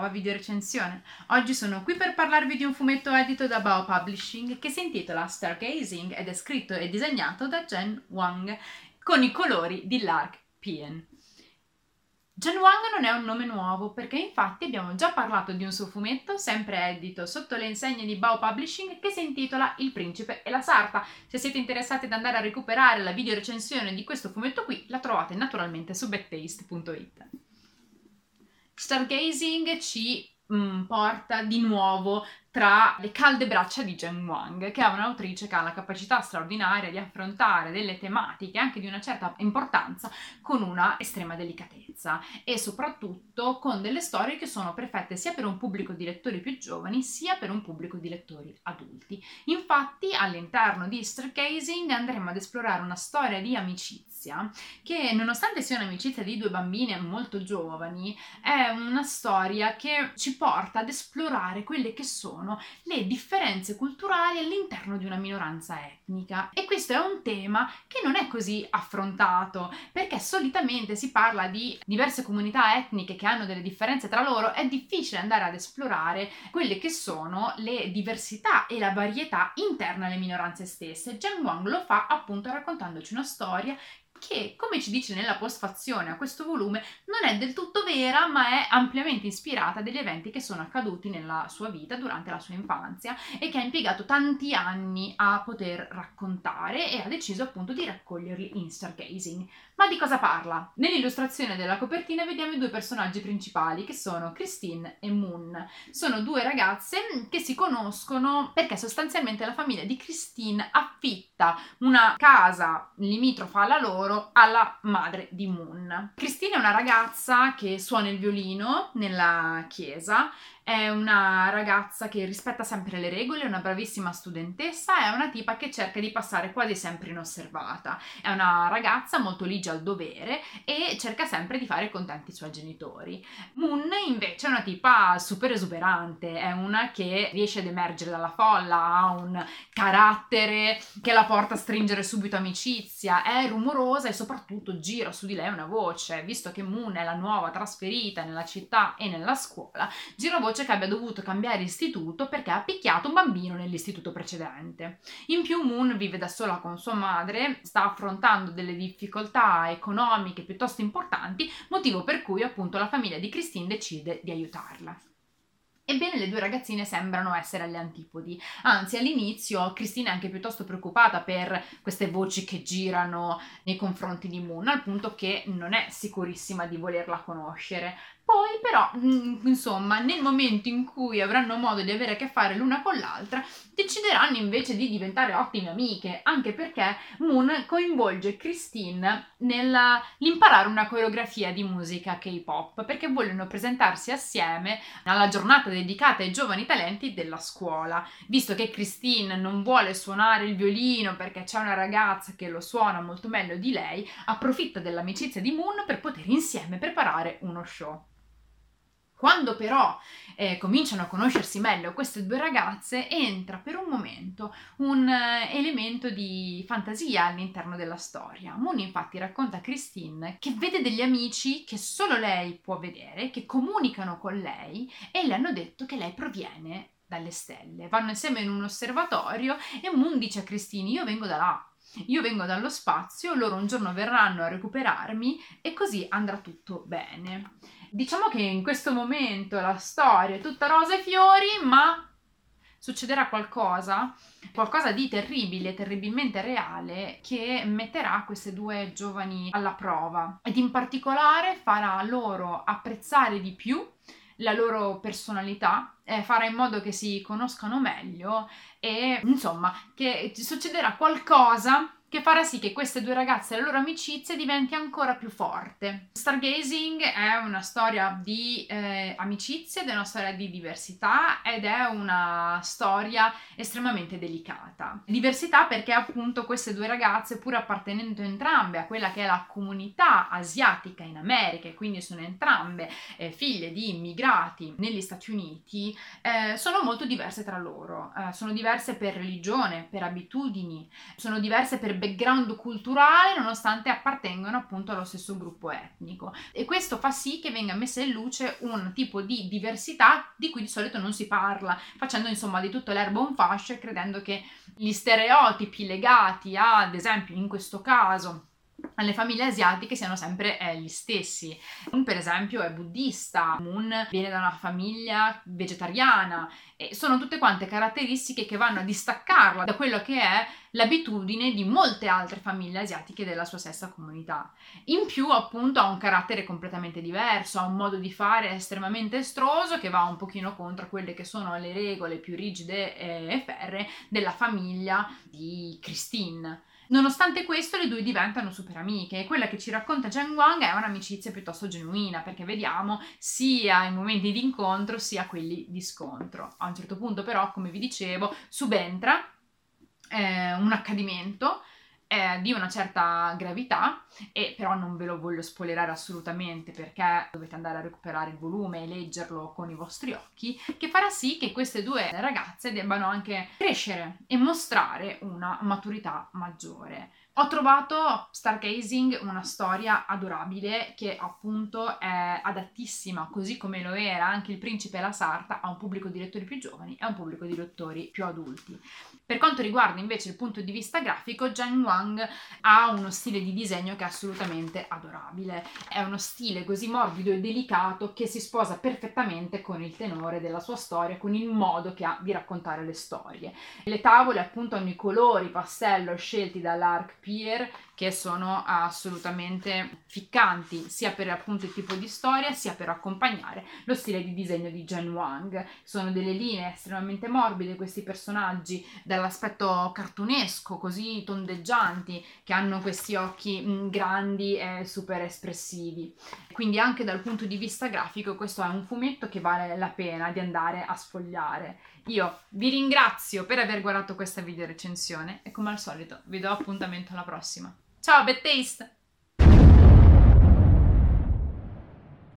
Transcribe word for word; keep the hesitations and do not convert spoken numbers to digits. nuova videorecensione. Oggi sono qui per parlarvi di un fumetto edito da Bao Publishing che si intitola Stargazing ed è scritto e disegnato da Jen Wang con i colori di Lark Pien. Jen Wang non è un nome nuovo perché infatti abbiamo già parlato di un suo fumetto, sempre edito sotto le insegne di Bao Publishing, che si intitola Il Principe e la Sarta. Se siete interessati ad andare a recuperare la video recensione di questo fumetto qui, la trovate naturalmente su backtaste punto it. Stargazing ci mm, porta di nuovo tra le calde braccia di Jen Wang, che è un'autrice che ha la capacità straordinaria di affrontare delle tematiche anche di una certa importanza con una estrema delicatezza e soprattutto con delle storie che sono perfette sia per un pubblico di lettori più giovani sia per un pubblico di lettori adulti. Infatti all'interno di Stargazing andremo ad esplorare una storia di amicizia che, nonostante sia un'amicizia di due bambine molto giovani, è una storia che ci porta ad esplorare quelle che sono le differenze culturali all'interno di una minoranza etnica, e questo è un tema che non è così affrontato perché solitamente si parla di diverse comunità etniche che hanno delle differenze tra loro. È difficile andare ad esplorare quelle che sono le diversità e la varietà interna alle minoranze stesse. Jen Wang lo fa appunto raccontandoci una storia che, come ci dice nella postfazione a questo volume, non è del tutto vera, ma è ampiamente ispirata dagli eventi che sono accaduti nella sua vita durante la sua infanzia e che ha impiegato tanti anni a poter raccontare, e ha deciso appunto di raccoglierli in Stargazing. Ma di cosa parla? Nell'illustrazione della copertina vediamo i due personaggi principali, che sono Christine e Moon. Sono due ragazze che si conoscono perché sostanzialmente la famiglia di Christine affitta una casa limitrofa alla loro alla madre di Moon. Christine è una ragazza che suona il violino nella chiesa, è una ragazza che rispetta sempre le regole, è una bravissima studentessa, è una tipa che cerca di passare quasi sempre inosservata, è una ragazza molto ligia al dovere e cerca sempre di fare contenti i suoi genitori. Moon invece è una tipa super esuberante, è una che riesce ad emergere dalla folla, ha un carattere che la porta a stringere subito amicizia, è rumorosa e soprattutto gira su di lei una voce. Visto che Moon è la nuova trasferita nella città e nella scuola, gira voce che abbia dovuto cambiare istituto perché ha picchiato un bambino nell'istituto precedente. In più Moon vive da sola con sua madre, sta affrontando delle difficoltà economiche piuttosto importanti, motivo per cui appunto la famiglia di Christine decide di aiutarla. Ebbene, le due ragazzine sembrano essere alle antipodi, anzi all'inizio Christine è anche piuttosto preoccupata per queste voci che girano nei confronti di Moon, al punto che non è sicurissima di volerla conoscere. Poi però, insomma, nel momento in cui avranno modo di avere a che fare l'una con l'altra, decideranno invece di diventare ottime amiche, anche perché Moon coinvolge Christine nell'imparare una coreografia di musica K-pop, perché vogliono presentarsi assieme alla giornata dedicata ai giovani talenti della scuola. Visto che Christine non vuole suonare il violino perché c'è una ragazza che lo suona molto meglio di lei, approfitta dell'amicizia di Moon per poter insieme preparare uno show. Quando però eh, cominciano a conoscersi meglio queste due ragazze, entra per un momento un eh, elemento di fantasia all'interno della storia. Moon infatti racconta a Christine che vede degli amici che solo lei può vedere, che comunicano con lei e le hanno detto che lei proviene dalle stelle. Vanno insieme in un osservatorio e Moon dice a Christine: io vengo da là. Io vengo dallo spazio, loro un giorno verranno a recuperarmi e così andrà tutto bene. Diciamo che in questo momento la storia è tutta rose e fiori, ma succederà qualcosa, qualcosa di terribile, terribilmente reale, che metterà queste due giovani alla prova ed in particolare farà loro apprezzare di più la loro personalità, eh, farà in modo che si conoscano meglio e insomma che succederà qualcosa che farà sì che queste due ragazze, la loro amicizia diventi ancora più forte. Stargazing è una storia di eh, amicizia, ed è una storia di diversità, ed è una storia estremamente delicata. Diversità perché appunto queste due ragazze, pur appartenendo entrambe a quella che è la comunità asiatica in America, e quindi sono entrambe eh, figlie di immigrati negli Stati Uniti, eh, sono molto diverse tra loro. Eh, sono diverse per religione, per abitudini, sono diverse per background culturale nonostante appartengano appunto allo stesso gruppo etnico, e questo fa sì che venga messa in luce un tipo di diversità di cui di solito non si parla, facendo insomma di tutto l'erba un fascio e credendo che gli stereotipi legati a, ad esempio in questo caso, alle famiglie asiatiche siano sempre eh, gli stessi. Moon per esempio è buddista, Moon viene da una famiglia vegetariana, e sono tutte quante caratteristiche che vanno a distaccarla da quello che è l'abitudine di molte altre famiglie asiatiche della sua stessa comunità. In più appunto ha un carattere completamente diverso, ha un modo di fare estremamente estroso che va un pochino contro quelle che sono le regole più rigide e ferree della famiglia di Christine. Nonostante questo le due diventano super amiche, e quella che ci racconta Jen Wang è un'amicizia piuttosto genuina, perché vediamo sia i momenti di incontro sia quelli di scontro. A un certo punto però, come vi dicevo, subentra eh, un accadimento eh, di una certa gravità, e però non ve lo voglio spoilerare assolutamente perché dovete andare a recuperare il volume e leggerlo con i vostri occhi, che farà sì che queste due ragazze debbano anche crescere e mostrare una maturità maggiore. Ho trovato Stargazing una storia adorabile, che appunto è adattissima, così come lo era anche Il Principe e la Sarta, a un pubblico di lettori più giovani e a un pubblico di lettori più adulti. Per quanto riguarda invece il punto di vista grafico, Jen Wang ha uno stile di disegno che è assolutamente adorabile. È uno stile così morbido e delicato che si sposa perfettamente con il tenore della sua storia, con il modo che ha di raccontare le storie. Le tavole appunto hanno i colori pastello scelti da Lark Pien, che sono assolutamente ficcanti sia per appunto il tipo di storia sia per accompagnare lo stile di disegno di Jen Wang. Sono delle linee estremamente morbide, questi personaggi dall'aspetto cartunesco, così tondeggianti, che hanno questi occhi grandi e super espressivi. Quindi anche dal punto di vista grafico questo è un fumetto che vale la pena di andare a sfogliare. Io vi ringrazio per aver guardato questa video recensione e come al solito vi do appuntamento alla prossima. Ciao Backtaste!